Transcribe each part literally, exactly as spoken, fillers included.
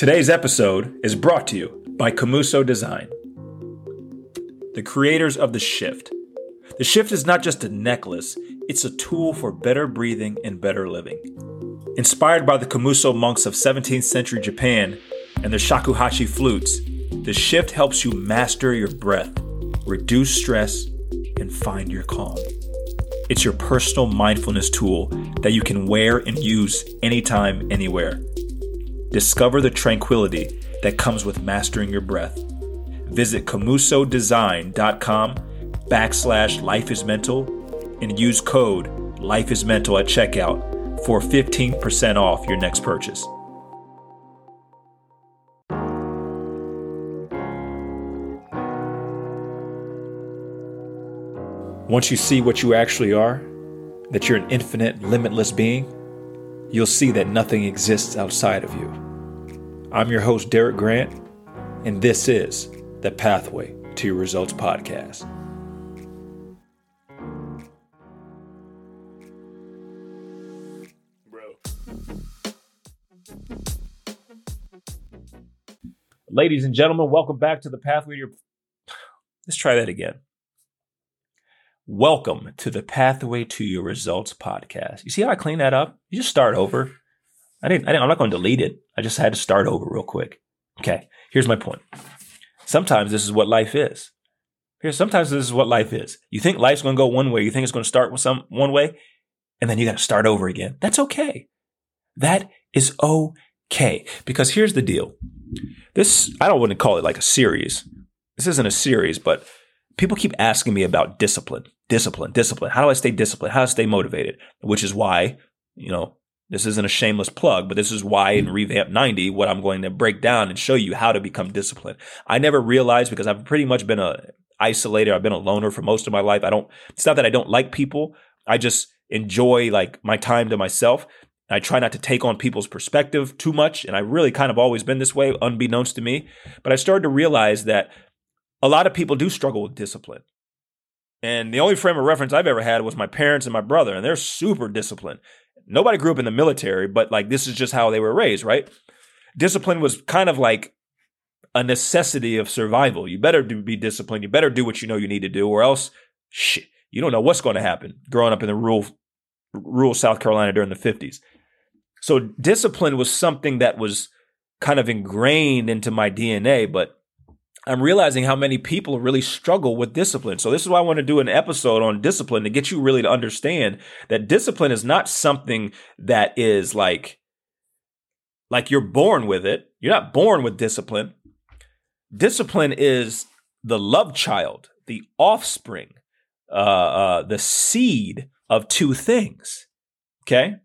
Today's episode is brought to you by Komuso Design, the creators of The Shift. The Shift is not just a necklace, it's a tool for better breathing and better living. Inspired by the Komuso monks of seventeenth century Japan and their shakuhachi flutes, The Shift helps you master your breath, reduce stress, and find your calm. It's your personal mindfulness tool that you can wear and use anytime, anywhere. Discover the tranquility that comes with mastering your breath. Visit komuso design dot com backslash life is mental and use code life is mental at checkout for fifteen percent off your next purchase. Once you see what you actually are, that you're an infinite, limitless being, you'll see that nothing exists outside of you. I'm your host, Derek Grant, and this is the Pathway to Your Results Podcast. Bro. Ladies and gentlemen, welcome back to the Pathway to Your... Let's try that again. Welcome to the Pathway to Your Results Podcast. You see how I clean that up? You just start over. I didn't, I didn't, I'm not going to delete it. I just had to start over real quick. Okay, here's my point. Sometimes this is what life is. Here, sometimes this is what life is. You think life's going to go one way. You think it's going to start with some one way, and then you got to start over again. That's okay. That is okay. Because here's the deal. This, I don't want to call it like a series. This isn't a series, but people keep asking me about discipline. Discipline, discipline. How do I stay disciplined? How do I stay motivated? Which is why, you know, this isn't a shameless plug, but this is why in Revamp ninety, what I'm going to break down and show you how to become disciplined. I never realized because I've pretty much been a isolator. I've been a loner for most of my life. I don't, it's not that I don't like people. I just enjoy like my time to myself. I try not to take on people's perspective too much. And I really kind of always been this way, unbeknownst to me. But I started to realize that a lot of people do struggle with discipline. And the only frame of reference I've ever had was my parents and my brother, and they're super disciplined. Nobody grew up in the military, but like this is just how they were raised, right? Discipline was kind of like a necessity of survival. You better do, be disciplined. You better do what you know you need to do, or else shit, you don't know what's going to happen. Growing up in the rural, rural South Carolina during the fifties. So discipline was something that was kind of ingrained into my D N A, but I'm realizing how many people really struggle with discipline. So this is why I want to do an episode on discipline to get you really to understand that discipline is not something that is like, like you're born with it. You're not born with discipline. Discipline is the love child, the offspring, uh, uh, the seed of two things. Okay.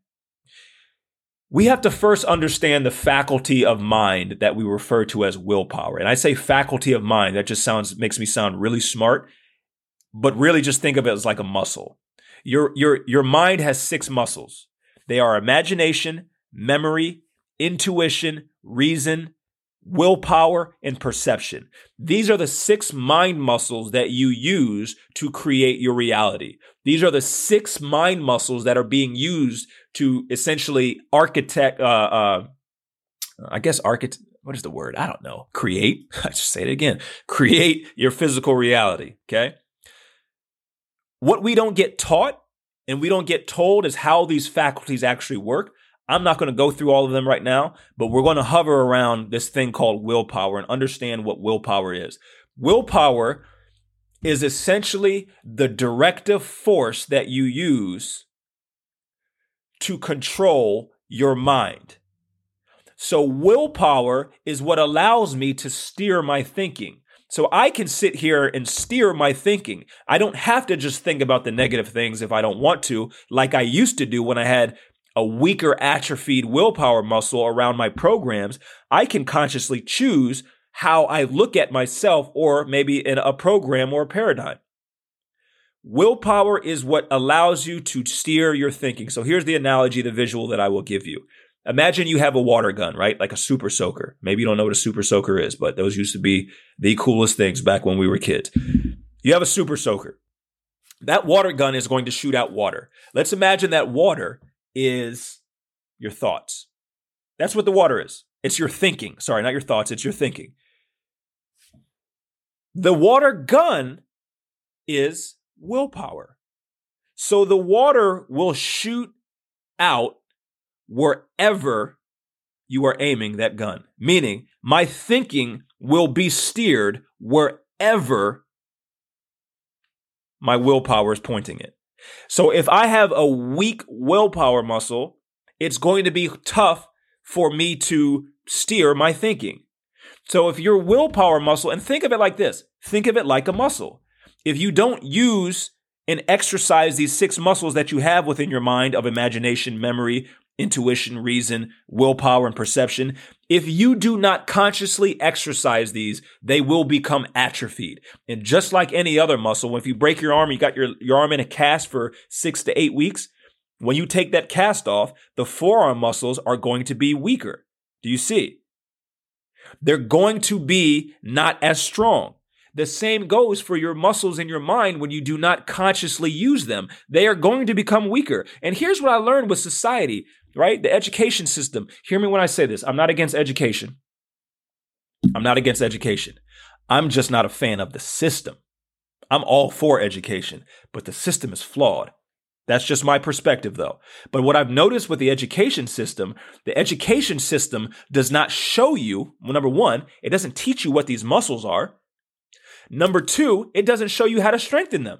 We have to first understand the faculty of mind that we refer to as willpower. And I say faculty of mind, that just sounds, makes me sound really smart, but really just think of it as like a muscle. Your, your, your mind has six muscles. They are imagination, memory, intuition, reason, willpower, and perception. These are the six mind muscles that you use to create your reality. These are the six mind muscles that are being used to essentially architect, uh, uh, I guess architect, what is the word? I don't know. Create, I just say it again, create your physical reality, okay? What we don't get taught and we don't get told is how these faculties actually work. I'm not going to go through all of them right now, but we're going to hover around this thing called willpower and understand what willpower is. Willpower is essentially the directive force that you use to control your mind. So willpower is what allows me to steer my thinking. So I can sit here and steer my thinking. I don't have to just think about the negative things if I don't want to, like I used to do when I had a weaker atrophied willpower muscle around my programs. I can consciously choose how I look at myself or maybe in a program or a paradigm. Willpower is what allows you to steer your thinking. So here's the analogy, the visual that I will give you. Imagine you have a water gun, right? Like a super soaker. Maybe you don't know what a super soaker is, but those used to be the coolest things back when we were kids. You have a super soaker. That water gun is going to shoot out water. Let's imagine that water is your thoughts. That's what the water is. It's your thinking. Sorry, not your thoughts. It's your thinking. The water gun is willpower. So the water will shoot out wherever you are aiming that gun. Meaning, my thinking will be steered wherever my willpower is pointing it. So if I have a weak willpower muscle, it's going to be tough for me to steer my thinking. So if your willpower muscle, and think of it like this, think of it like a muscle. If you don't use and exercise these six muscles that you have within your mind of imagination, memory, intuition, reason, willpower, and perception, if you do not consciously exercise these, they will become atrophied. And just like any other muscle, if you break your arm, you got your, your arm in a cast for six to eight weeks, when you take that cast off, the forearm muscles are going to be weaker. Do you see? They're going to be not as strong. The same goes for your muscles in your mind when you do not consciously use them. They are going to become weaker. And here's what I learned with society, right? The education system. Hear me when I say this. I'm not against education. I'm not against education. I'm just not a fan of the system. I'm all for education, but the system is flawed. That's just my perspective, though. But what I've noticed with the education system, the education system does not show you, well, number one, it doesn't teach you what these muscles are. Number two, it doesn't show you how to strengthen them.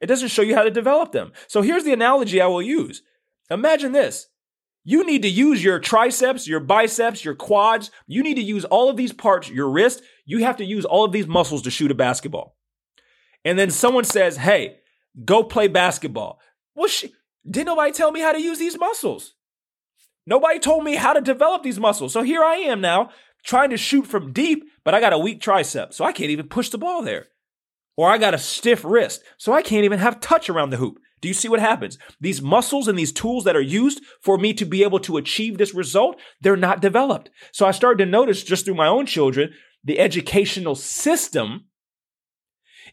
It doesn't show you how to develop them. So here's the analogy I will use. Imagine this. You need to use your triceps, your biceps, your quads. You need to use all of these parts, your wrist. You have to use all of these muscles to shoot a basketball. And then someone says, hey, go play basketball. Well, sh- didn't nobody tell me how to use these muscles? Nobody told me how to develop these muscles. So here I am now trying to shoot from deep, but I got a weak tricep, so I can't even push the ball there. Or I got a stiff wrist, so I can't even have touch around the hoop. Do you see what happens? These muscles and these tools that are used for me to be able to achieve this result, they're not developed. So I started to notice just through my own children, the educational system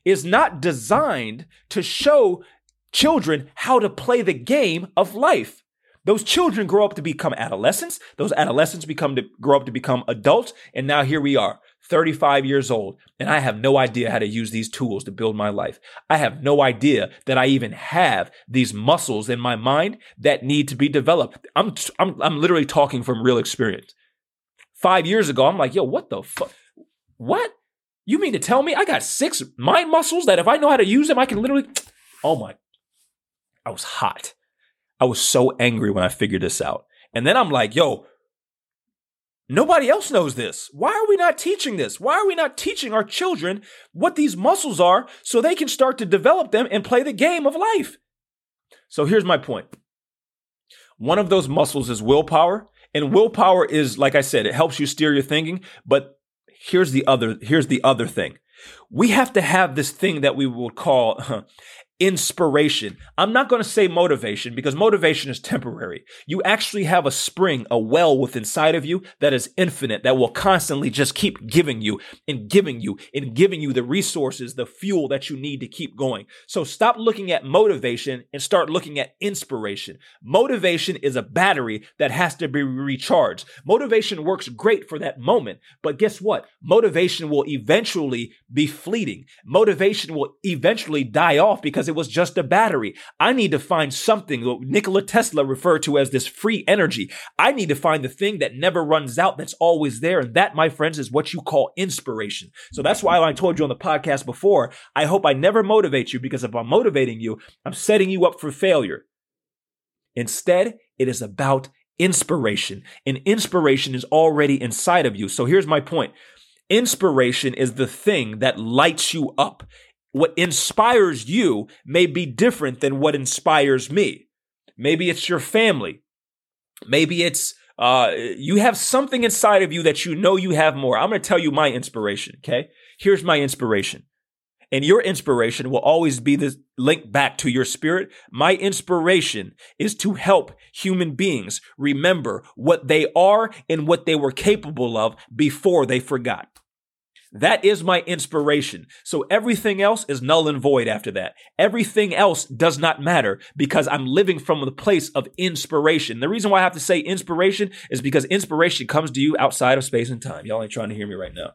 is not designed to show children how to play the game of life. Those children grow up to become adolescents. Those adolescents become to grow up to become adults. And now here we are, thirty-five years old, and I have no idea how to use these tools to build my life. I have no idea that I even have these muscles in my mind that need to be developed. I'm I'm, I'm literally talking from real experience. Five years ago, I'm like, yo, what the fuck? What? You mean to tell me I got six mind muscles that if I know how to use them, I can literally, oh my, I was hot. I was so angry when I figured this out. And then I'm like, yo, nobody else knows this. Why are we not teaching this? Why are we not teaching our children what these muscles are so they can start to develop them and play the game of life? So here's my point. One of those muscles is willpower. And willpower is, like I said, it helps you steer your thinking. But here's the other, here's the other thing. We have to have this thing that we would call inspiration. I'm not going to say motivation because motivation is temporary. You actually have a spring, a well within inside of you that is infinite, that will constantly just keep giving you and giving you and giving you the resources, the fuel that you need to keep going. So stop looking at motivation and start looking at inspiration. Motivation is a battery that has to be recharged. Motivation works great for that moment, but guess what? Motivation will eventually be fleeting. Motivation will eventually die off because it was just a battery. I need to find something that Nikola Tesla referred to as this free energy. I need to find the thing that never runs out, that's always there. And that, my friends, is what you call inspiration. So that's why I told you on the podcast before, I hope I never motivate you, because if I'm motivating you, I'm setting you up for failure. Instead, it is about inspiration, and inspiration is already inside of you. So here's my point. Inspiration is the thing that lights you up. What inspires you may be different than what inspires me. Maybe it's your family. Maybe it's, uh, you have something inside of you that you know you have more. I'm going to tell you my inspiration, okay? Here's my inspiration. And your inspiration will always be the link back to your spirit. My inspiration is to help human beings remember what they are and what they were capable of before they forgot. That is my inspiration. So everything else is null and void after that. Everything else does not matter because I'm living from the place of inspiration. The reason why I have to say inspiration is because inspiration comes to you outside of space and time. Y'all ain't trying to hear me right now.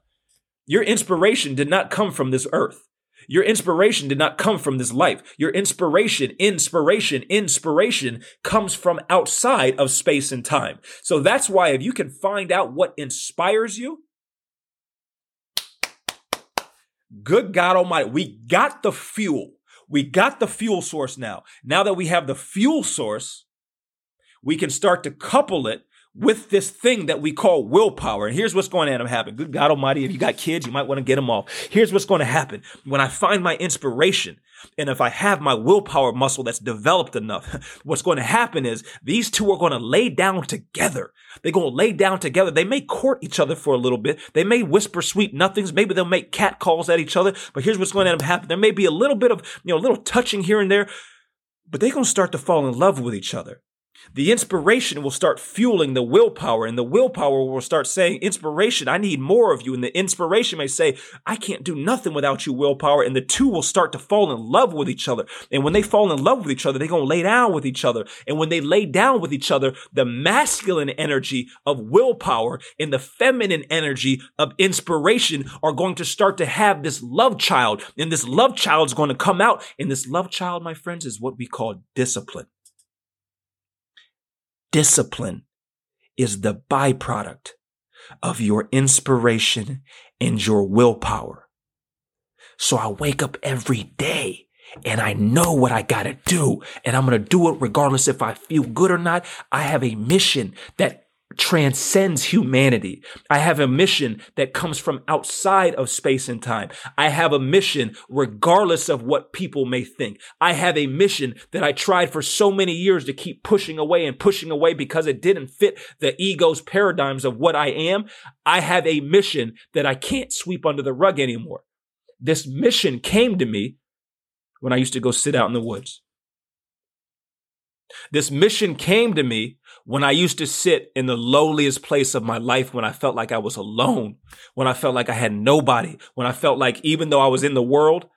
Your inspiration did not come from this earth. Your inspiration did not come from this life. Your inspiration, inspiration, inspiration comes from outside of space and time. So that's why if you can find out what inspires you, good God Almighty, we got the fuel. We got the fuel source now. Now that we have the fuel source, we can start to couple it with this thing that we call willpower. And here's what's going to happen. Good God Almighty, if you got kids, you might want to get them off. Here's what's going to happen. When I find my inspiration, and if I have my willpower muscle that's developed enough, what's going to happen is these two are going to lay down together. They're going to lay down together. They may court each other for a little bit. They may whisper sweet nothings. Maybe they'll make cat calls at each other. But here's what's going to happen. There may be a little bit of, you know, a little touching here and there, but they're going to start to fall in love with each other. The inspiration will start fueling the willpower, and the willpower will start saying, inspiration, I need more of you. And the inspiration may say, I can't do nothing without you, willpower. And the two will start to fall in love with each other. And when they fall in love with each other, they're going to lay down with each other. And when they lay down with each other, the masculine energy of willpower and the feminine energy of inspiration are going to start to have this love child. And this love child is going to come out. And this love child, my friends, is what we call discipline. Discipline is the byproduct of your inspiration and your willpower. So I wake up every day and I know what I got to do, and I'm going to do it regardless if I feel good or not. I have a mission that transcends humanity. I have a mission that comes from outside of space and time. I have a mission regardless of what people may think. I have a mission that I tried for so many years to keep pushing away and pushing away because it didn't fit the ego's paradigms of what I am. I have a mission that I can't sweep under the rug anymore. This mission came to me when I used to go sit out in the woods. This mission came to me when I used to sit in the lowliest place of my life, when I felt like I was alone, when I felt like I had nobody, when I felt like even though I was in the world,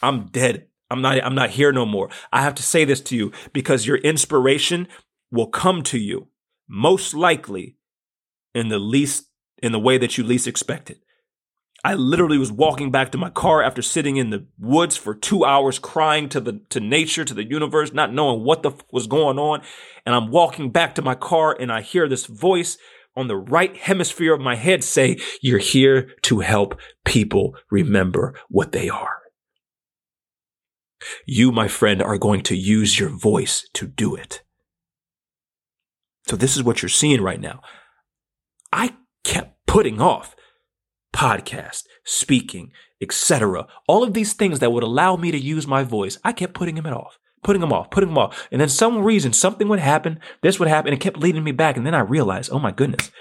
I'm dead. I'm not, I'm not here no more. I have to say this to you because your inspiration will come to you most likely in the least, in the way that you least expect it. I literally was walking back to my car after sitting in the woods for two hours crying to the to nature, to the universe, not knowing what the f- was going on. And I'm walking back to my car and I hear this voice on the right hemisphere of my head say, "You're here to help people remember what they are." You, my friend, are going to use your voice to do it. So this is what you're seeing right now. I kept putting off podcast, speaking, et cetera. All of these things that would allow me to use my voice, I kept putting them off, putting them off, putting them off. And then some reason, something would happen, this would happen, and it kept leading me back. And then I realized, oh my goodness,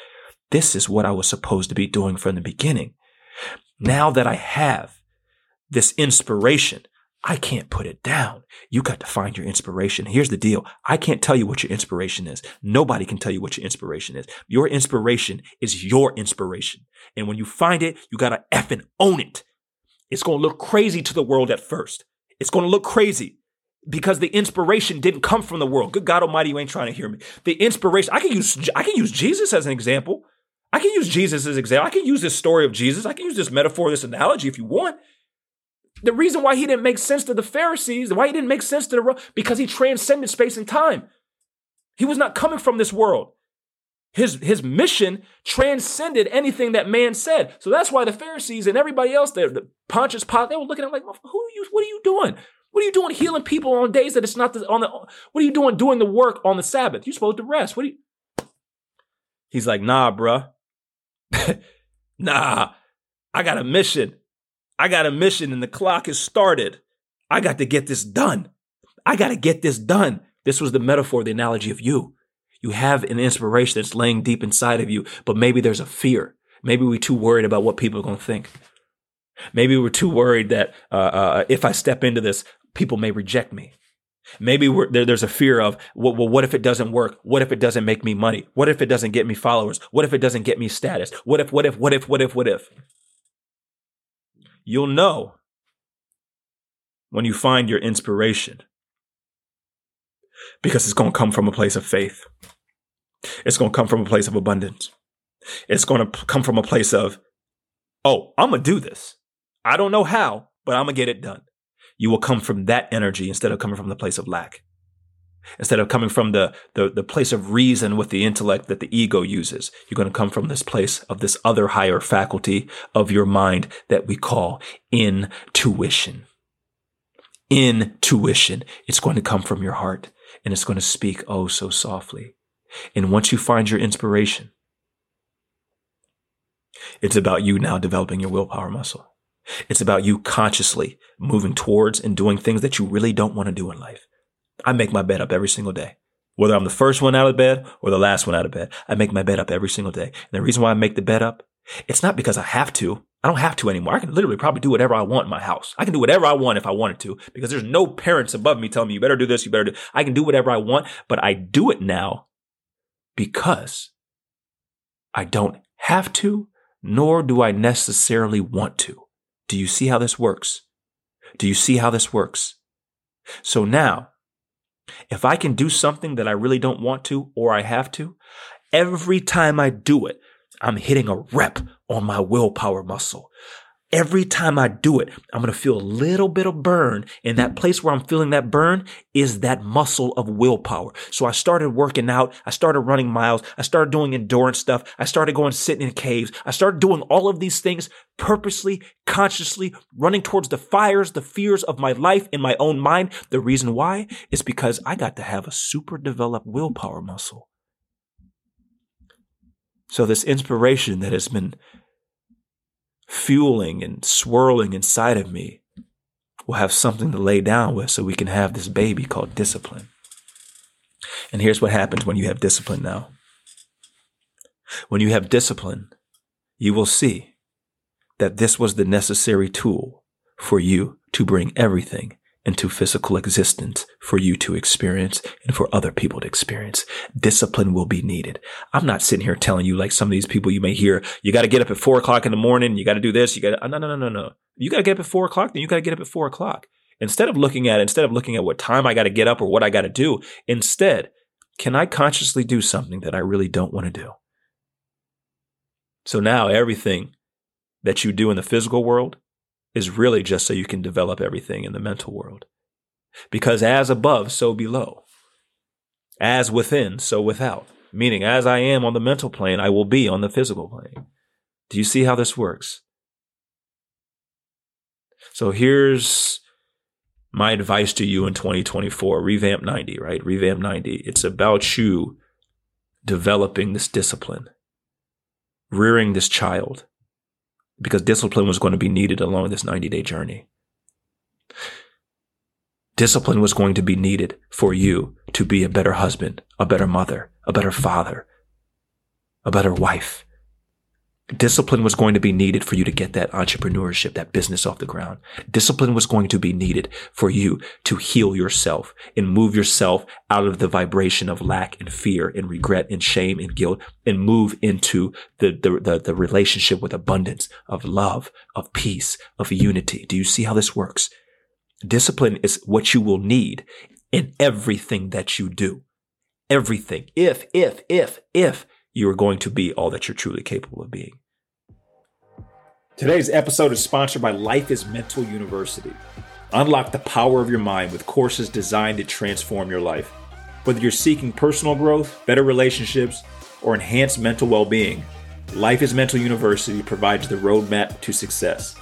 this is what I was supposed to be doing from the beginning. Now that I have this inspiration, I can't put it down. You got to find your inspiration. Here's the deal. I can't tell you what your inspiration is. Nobody can tell you what your inspiration is. Your inspiration is your inspiration. And when you find it, you got to effing own it. It's going to look crazy to the world at first. It's going to look crazy because the inspiration didn't come from the world. Good God Almighty, you ain't trying to hear me. The inspiration, I can use, I can use Jesus as an example. I can use Jesus as an example. I can use this story of Jesus. I can use this metaphor, this analogy if you want. The reason why he didn't make sense to the Pharisees, why he didn't make sense to the world, because he transcended space and time. He was not coming from this world. His, his mission transcended anything that man said. So that's why the Pharisees and everybody else, there, the Pontius Pilate, they were looking at him like, who are you, what are you doing? What are you doing healing people on days that it's not the, on the, what are you doing doing the work on the Sabbath? You're supposed to rest. What are you? He's like, nah, bruh. nah, I got a mission. I got a mission and the clock has started. I got to get this done. I got to get this done. This was the metaphor, the analogy of you. You have an inspiration that's laying deep inside of you, but maybe there's a fear. Maybe we're too worried about what people are going to think. Maybe we're too worried that uh, uh, if I step into this, people may reject me. Maybe we're, there, there's a fear of, well, well, what if it doesn't work? What if it doesn't make me money? What if it doesn't get me followers? What if it doesn't get me status? What if, what if, what if, what if, what if? You'll know when you find your inspiration, because it's going to come from a place of faith. It's going to come from a place of abundance. It's going to come from a place of, oh, I'm going to do this. I don't know how, but I'm going to get it done. You will come from that energy instead of coming from the place of lack, instead of coming from the, the, the place of reason with the intellect that the ego uses. You're going to come from this place of this other higher faculty of your mind that we call intuition. Intuition. It's going to come from your heart, and it's going to speak oh so softly. And once you find your inspiration, it's about you now developing your willpower muscle. It's about you consciously moving towards and doing things that you really don't want to do in life. I make my bed up every single day, whether I'm the first one out of bed or the last one out of bed. I make my bed up every single day. And the reason why I make the bed up, it's not because I have to. I don't have to anymore. I can literally probably do whatever I want in my house. I can do whatever I want if I wanted to, because there's no parents above me telling me you better do this, you better do. I can do whatever I want, but I do it now because I don't have to, nor do I necessarily want to. Do you see how this works? Do you see how this works? So now, if I can do something that I really don't want to or I have to, every time I do it, I'm hitting a rep on my willpower muscle. Every time I do it, I'm going to feel a little bit of burn. And that place where I'm feeling that burn is that muscle of willpower. So I started working out. I started running miles. I started doing endurance stuff. I started going sitting in caves. I started doing all of these things purposely, consciously, running towards the fires, the fears of my life in my own mind. The reason why is because I got to have a super developed willpower muscle. So this inspiration that has been fueling and swirling inside of me will have something to lay down with, so we can have this baby called discipline. And here's what happens when you have discipline now. When you have discipline, you will see that this was the necessary tool for you to bring everything into physical existence, for you to experience and for other people to experience. Discipline will be needed. I'm not sitting here telling you like some of these people you may hear, you got to get up at four o'clock in the morning. You got to do this. You got to, no, no, no, no, no. You got to get up at four o'clock. Then you got to get up at four o'clock. Instead of looking at, instead of looking at what time I got to get up or what I got to do, instead, can I consciously do something that I really don't want to do? So now everything that you do in the physical world is really just so you can develop everything in the mental world. Because as above, so below. As within, so without. Meaning, as I am on the mental plane, I will be on the physical plane. Do you see how this works? So here's my advice to you in twenty twenty-four. Revamp ninety, right? Revamp ninety. It's about you developing this discipline, rearing this child, because discipline was going to be needed along this ninety-day journey. Discipline was going to be needed for you to be a better husband, a better mother, a better father, a better wife. Discipline was going to be needed for you to get that entrepreneurship, that business off the ground. Discipline was going to be needed for you to heal yourself and move yourself out of the vibration of lack and fear and regret and shame and guilt, and move into the, the, the, the relationship with abundance, of love, of peace, of unity. Do you see how this works? Discipline is what you will need in everything that you do. Everything. If, if, if, if you are going to be all that you're truly capable of being. Today's episode is sponsored by Life is Mental University. Unlock the power of your mind with courses designed to transform your life. Whether you're seeking personal growth, better relationships, or enhanced mental well-being, Life is Mental University provides the roadmap to success.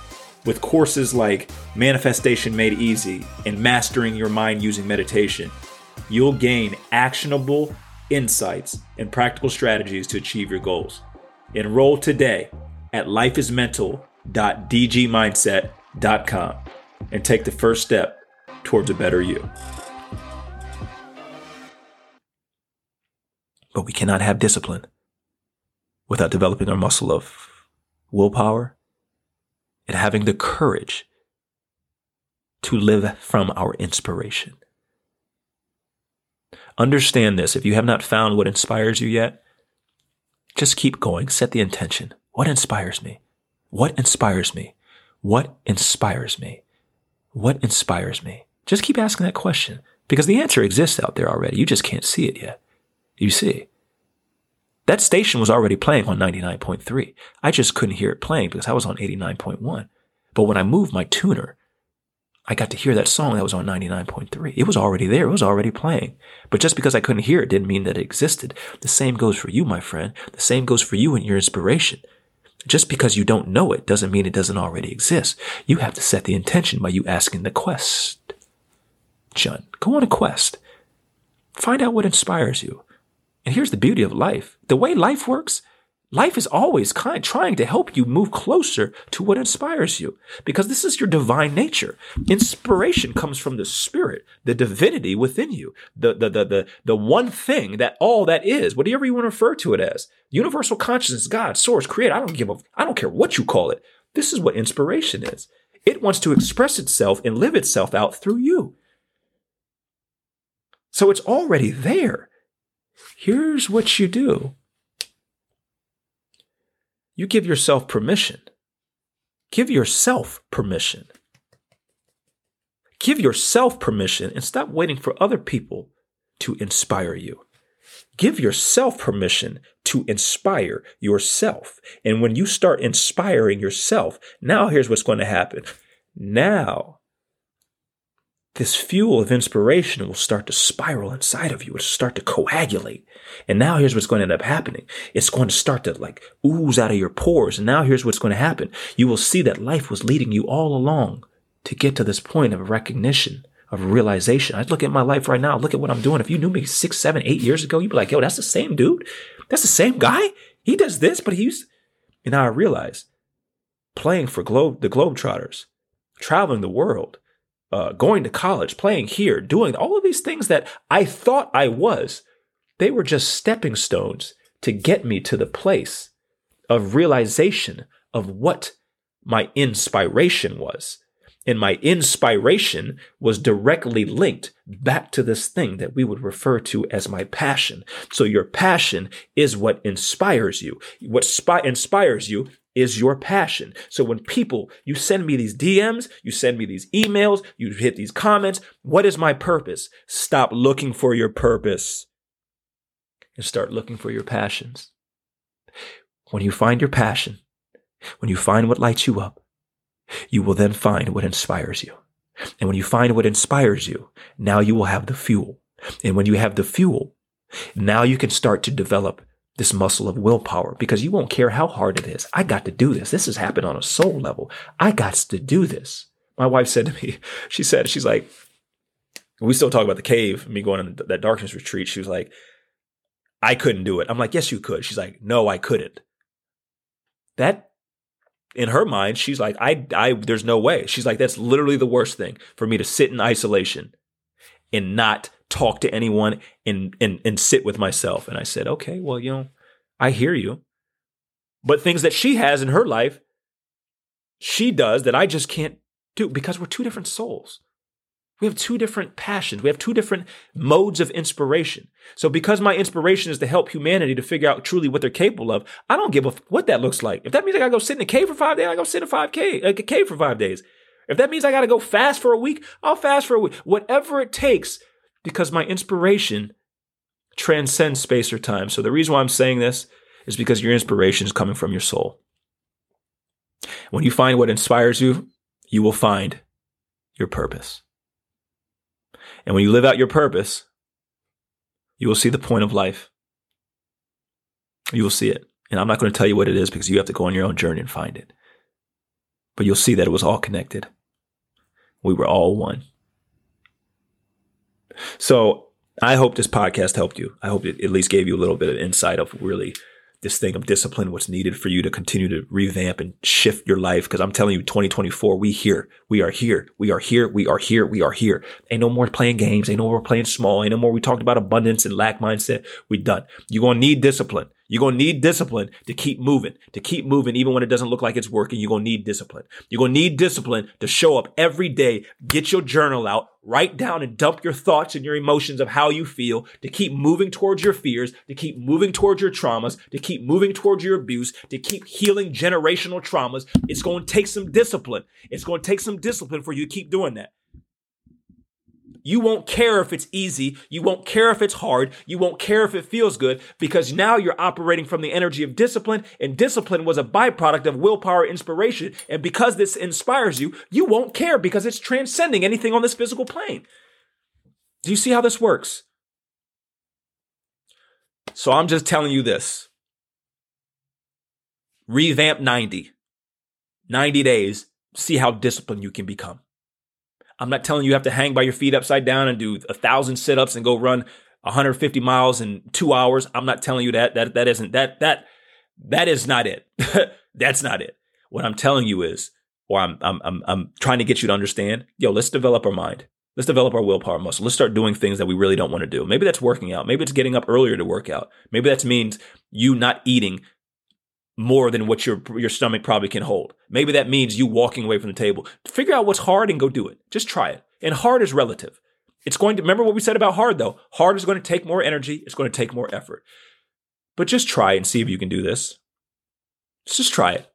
With courses like Manifestation Made Easy and Mastering Your Mind Using Meditation, you'll gain actionable insights and practical strategies to achieve your goals. Enroll today at life is mental dot d g mindset dot com and take the first step towards a better you. But we cannot have discipline without developing our muscle of willpower and having the courage to live from our inspiration. Understand this. If you have not found what inspires you yet, just keep going. Set the intention. What inspires me? What inspires me? What inspires me? What inspires me? Just keep asking that question, because the answer exists out there already. You just can't see it yet. You see, that station was already playing on ninety-nine point three. I just couldn't hear it playing because I was on eighty-nine point one. But when I moved my tuner, I got to hear that song that was on ninety-nine point three. It was already there. It was already playing. But just because I couldn't hear it didn't mean that it existed. The same goes for you, my friend. The same goes for you and your inspiration. Just because you don't know it doesn't mean it doesn't already exist. You have to set the intention by you asking the quest. John, go on a quest. Find out what inspires you. And here's the beauty of life. The way life works, life is always kind, trying to help you move closer to what inspires you, because this is your divine nature. Inspiration comes from the spirit, the divinity within you, the, the, the, the, the one thing that all that is, whatever you want to refer to it as, universal consciousness, God, source, creator. I don't give a, I don't care what you call it. This is what inspiration is. It wants to express itself and live itself out through you. So it's already there. Here's what you do. You give yourself permission. Give yourself permission. Give yourself permission and stop waiting for other people to inspire you. Give yourself permission to inspire yourself. And when you start inspiring yourself, now here's what's going to happen. Now, this fuel of inspiration will start to spiral inside of you. It'll start to coagulate. And now here's what's going to end up happening. It's going to start to like ooze out of your pores. And now here's what's going to happen. You will see that life was leading you all along to get to this point of recognition, of realization. I look at my life right now. Look at what I'm doing. If you knew me six, seven, eight years ago, you'd be like, yo, that's the same dude. That's the same guy. He does this, but he's... And now I realize playing for Globe, the Globetrotters, traveling the world, Uh, going to college, playing here, doing all of these things that I thought I was, they were just stepping stones to get me to the place of realization of what my inspiration was. And my inspiration was directly linked back to this thing that we would refer to as my passion. So your passion is what inspires you. What spi- inspires you is your passion. So when people, you send me these D Ms, you send me these emails, you hit these comments, what is my purpose? Stop looking for your purpose and start looking for your passions. When you find your passion, when you find what lights you up, you will then find what inspires you. And when you find what inspires you, now you will have the fuel. And when you have the fuel, now you can start to develop this muscle of willpower, because you won't care how hard it is. I got to do this. This has happened on a soul level. I got to do this. My wife said to me, she said, she's like, we still talk about the cave, me going on that darkness retreat. She was like, I couldn't do it. I'm like, yes, you could. She's like, no, I couldn't. That, in her mind, she's like, I, I, there's no way. She's like, that's literally the worst thing for me to sit in isolation and not talk to anyone and, and, and sit with myself. And I said, okay, well, you know, I hear you. But things that she has in her life, she does that I just can't do, because we're two different souls. We have two different passions. We have two different modes of inspiration. So because my inspiration is to help humanity to figure out truly what they're capable of, I don't give a f- what that looks like. If that means I gotta go sit in a cave for five days, I go sit in a five cave, like a cave for five days. If that means I gotta go fast for a week, I'll fast for a week. Whatever it takes, because my inspiration transcends space or time. So the reason why I'm saying this is because your inspiration is coming from your soul. When you find what inspires you, you will find your purpose. And when you live out your purpose, you will see the point of life. You will see it. And I'm not going to tell you what it is, because you have to go on your own journey and find it. But you'll see that it was all connected. We were all one. So I hope this podcast helped you. I hope it at least gave you a little bit of insight of really this thing of discipline, what's needed for you to continue to revamp and shift your life. Because I'm telling you, twenty twenty-four, we here, we are here, we are here, we are here, we are here. Ain't no more playing games. Ain't no more playing small. Ain't no more. We talked about abundance and lack mindset. We done. You're going to need discipline. You're going to need discipline to keep moving, to keep moving, even when it doesn't look like it's working. You're going to need discipline. You're going to need discipline to show up every day, get your journal out, write down and dump your thoughts and your emotions of how you feel, to keep moving towards your fears, to keep moving towards your traumas, to keep moving towards your abuse, to keep healing generational traumas. It's going to take some discipline. It's going to take some discipline for you to keep doing that. You won't care if it's easy. You won't care if it's hard. You won't care if it feels good, because now you're operating from the energy of discipline, and discipline was a byproduct of willpower inspiration. And because this inspires you, you won't care because it's transcending anything on this physical plane. Do you see how this works? So I'm just telling you this. Revamp ninety. ninety days. See how disciplined you can become. I'm not telling you you have to hang by your feet upside down and do a thousand sit-ups and go run one hundred fifty miles in two hours. I'm not telling you that. That that isn't that that that is not it. That's not it. What I'm telling you is, or I'm I'm I'm I'm trying to get you to understand. Yo, let's develop our mind. Let's develop our willpower muscle. Let's start doing things that we really don't want to do. Maybe that's working out. Maybe it's getting up earlier to work out. Maybe that means you not eating more than what your your stomach probably can hold. Maybe that means you walking away from the table. Figure out what's hard and go do it. Just try it. And hard is relative. It's going to, remember what we said about hard though. Hard is going to take more energy. It's going to take more effort. But just try and see if you can do this. Just try it.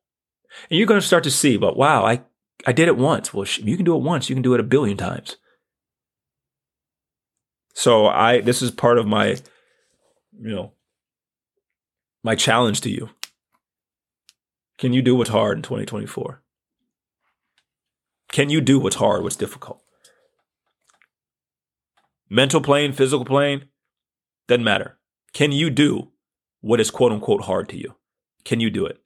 And you're going to start to see, but wow, I, I did it once. Well, you can do it once. You can do it a billion times. So I, this is part of my, you know, my challenge to you. Can you do what's hard in twenty twenty-four? Can you do what's hard, what's difficult? Mental plane, physical plane, doesn't matter. Can you do what is quote unquote hard to you? Can you do it?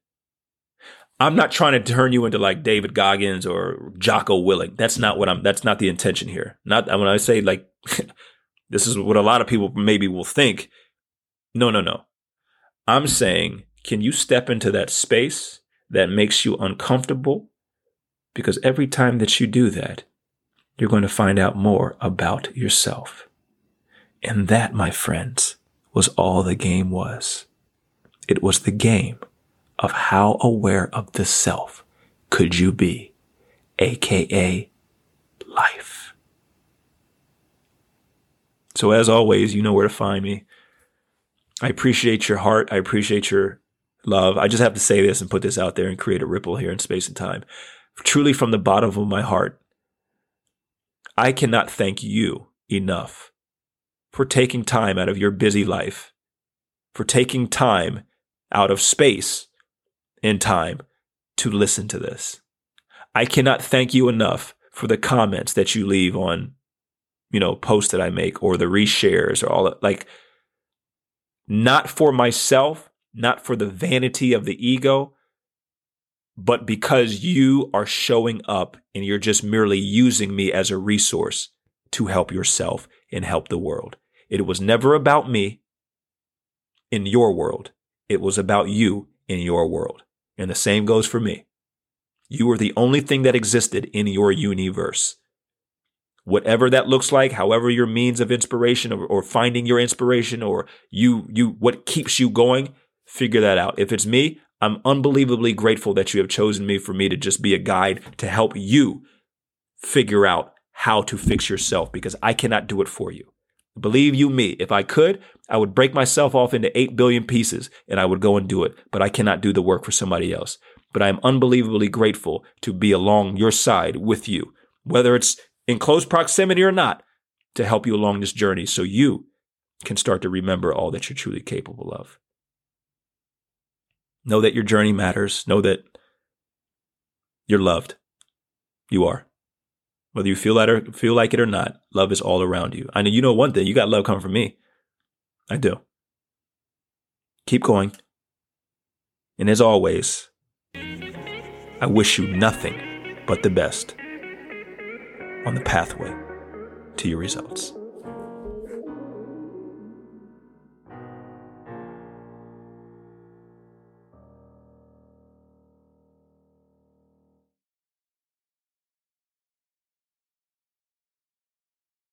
I'm not trying to turn you into like David Goggins or Jocko Willink. That's not what I'm, that's not the intention here. Not when I say like, this is what a lot of people maybe will think. No, no, no. I'm saying, can you step into that space that makes you uncomfortable? Because every time that you do that, you're going to find out more about yourself. And that, my friends, was all the game was. It was the game of how aware of the self could you be, aka life. So as always, you know where to find me. I appreciate your heart. I appreciate your love. I just have to say this and put this out there and create a ripple here in space and time. Truly from the bottom of my heart, I cannot thank you enough for taking time out of your busy life, for taking time out of space and time to listen to this. I cannot thank you enough for the comments that you leave on, you know, posts that I make or the reshares or all that. Like, not for myself, not for the vanity of the ego, but because you are showing up and you're just merely using me as a resource to help yourself and help the world. It was never about me in your world. It was about you in your world. And the same goes for me. You were the only thing that existed in your universe. Whatever that looks like, however your means of inspiration or, or finding your inspiration or you, you, what keeps you going, figure that out. If it's me, I'm unbelievably grateful that you have chosen me for me to just be a guide to help you figure out how to fix yourself, because I cannot do it for you. Believe you me, if I could, I would break myself off into eight billion pieces and I would go and do it, but I cannot do the work for somebody else. But I am unbelievably grateful to be along your side with you, whether it's in close proximity or not, to help you along this journey so you can start to remember all that you're truly capable of. Know that your journey matters. Know that you're loved. You are. Whether you feel that or feel like it or not, love is all around you. I know you know one thing, you got love coming from me. I do. Keep going. And as always, I wish you nothing but the best on the pathway to your results.